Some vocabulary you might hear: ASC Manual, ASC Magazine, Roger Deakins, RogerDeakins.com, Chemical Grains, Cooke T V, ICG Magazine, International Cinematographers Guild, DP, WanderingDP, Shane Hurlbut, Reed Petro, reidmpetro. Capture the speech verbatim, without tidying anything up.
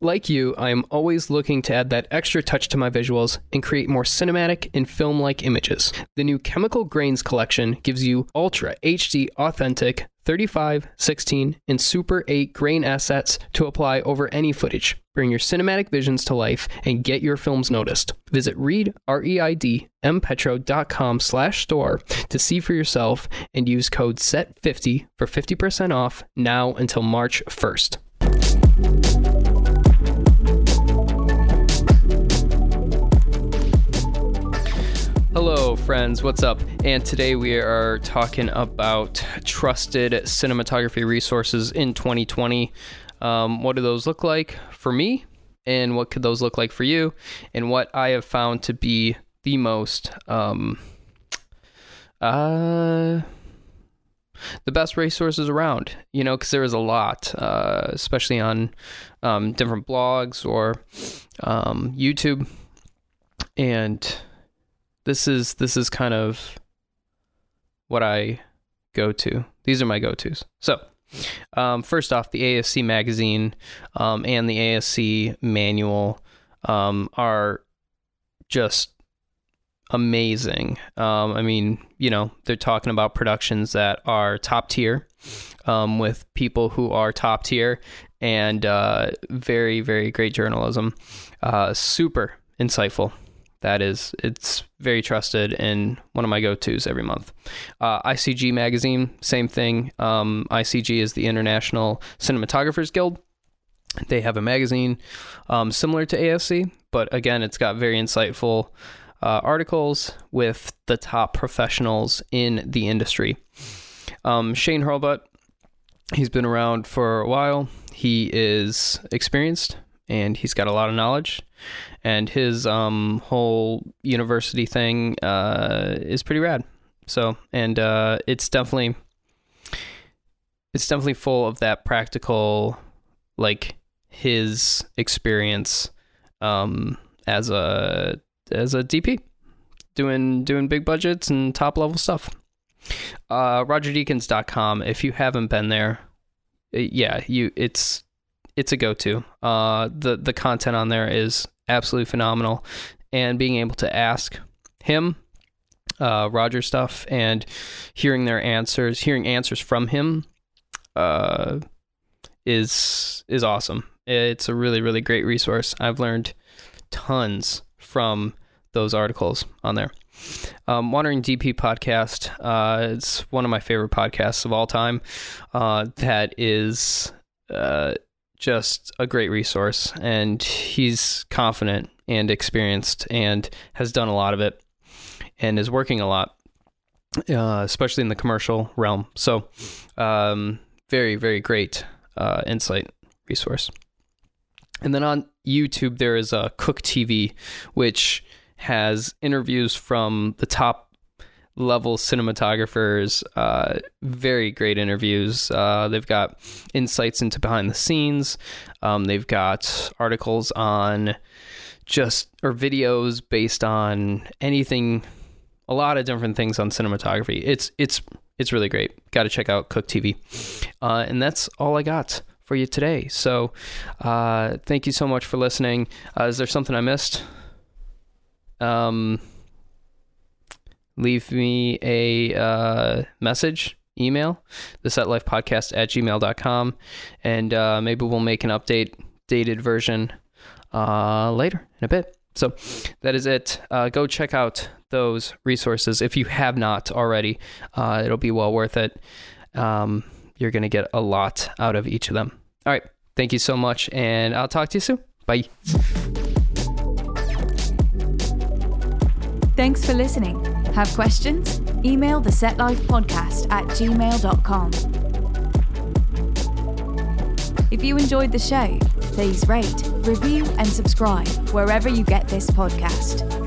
Like you, I am always looking to add that extra touch to my visuals and create more cinematic and film-like images. The new Chemical Grains collection gives you Ultra H D Authentic thirty-five, sixteen, and Super eight grain assets to apply over any footage. Bring your cinematic visions to life and get your films noticed. Visit Reed, R E I D, mpetro.com slash store to see for yourself and use code S E T fifty for fifty percent off now until March first. Hello friends, what's up? And today we are talking about trusted cinematography resources in twenty twenty. Um, what do those look like for me? And what could those look like for you? And what I have found to be the most, um, uh, the best resources around, you know, because there is a lot, uh, especially on um, different blogs or um, YouTube. And This is this is kind of what I go to. These are my go-tos. So, um, first off, the A S C Magazine um, and the A S C Manual um, are just amazing. Um, I mean, you know, they're talking about productions that are top tier um, with people who are top tier and uh, very, very great journalism. Uh, super insightful. That is, it's very trusted and one of my go-tos every month. Uh, I C G Magazine, same thing. Um, I C G is the International Cinematographers Guild. They have a magazine um, similar to A S C, but again, it's got very insightful uh, articles with the top professionals in the industry. Um, Shane Hurlbut, he's been around for a while. He is experienced and he's got a lot of knowledge. And his um, whole university thing uh, is pretty rad. So, and uh, it's definitely, it's definitely full of that practical, like his experience um, as a as a D P, doing doing big budgets and top level stuff. Uh, Roger Deakins dot com. If you haven't been there, yeah, you it's. It's a go-to. Uh, the, the content on there is absolutely phenomenal. And being able to ask him, uh, Roger stuff, and hearing their answers, hearing answers from him uh, is is awesome. It's a really, really great resource. I've learned tons from those articles on there. Um, Wandering D P podcast. Uh, it's one of my favorite podcasts of all time. Uh, that is... Uh, just a great resource, and he's confident and experienced and has done a lot of it and is working a lot, uh, especially in the commercial realm. So, um, very, very great, uh, insight resource. And then on YouTube, there is a Cooke T V, which has interviews from the top level cinematographers, uh, very great interviews. Uh, they've got insights into behind the scenes. Um, they've got articles on just, or videos based on anything, a lot of different things on cinematography. It's, it's, it's really great. Got to check out Cooke T V. Uh, and that's all I got for you today. So, uh, thank you so much for listening. Uh, is there something I missed? Um, Leave me a uh, message, email, thesetlifepodcast at gmail dot com, and uh, maybe we'll make an update, dated version uh, later in a bit. So that is it. Uh, go check out those resources if you have not already. Uh, it'll be well worth it. Um, you're going to get a lot out of each of them. All right. Thank you so much, and I'll talk to you soon. Bye. Thanks for listening. Have questions? Email the setlifepodcast at gmail dot com. If you enjoyed the show, please rate, review and subscribe wherever you get this podcast.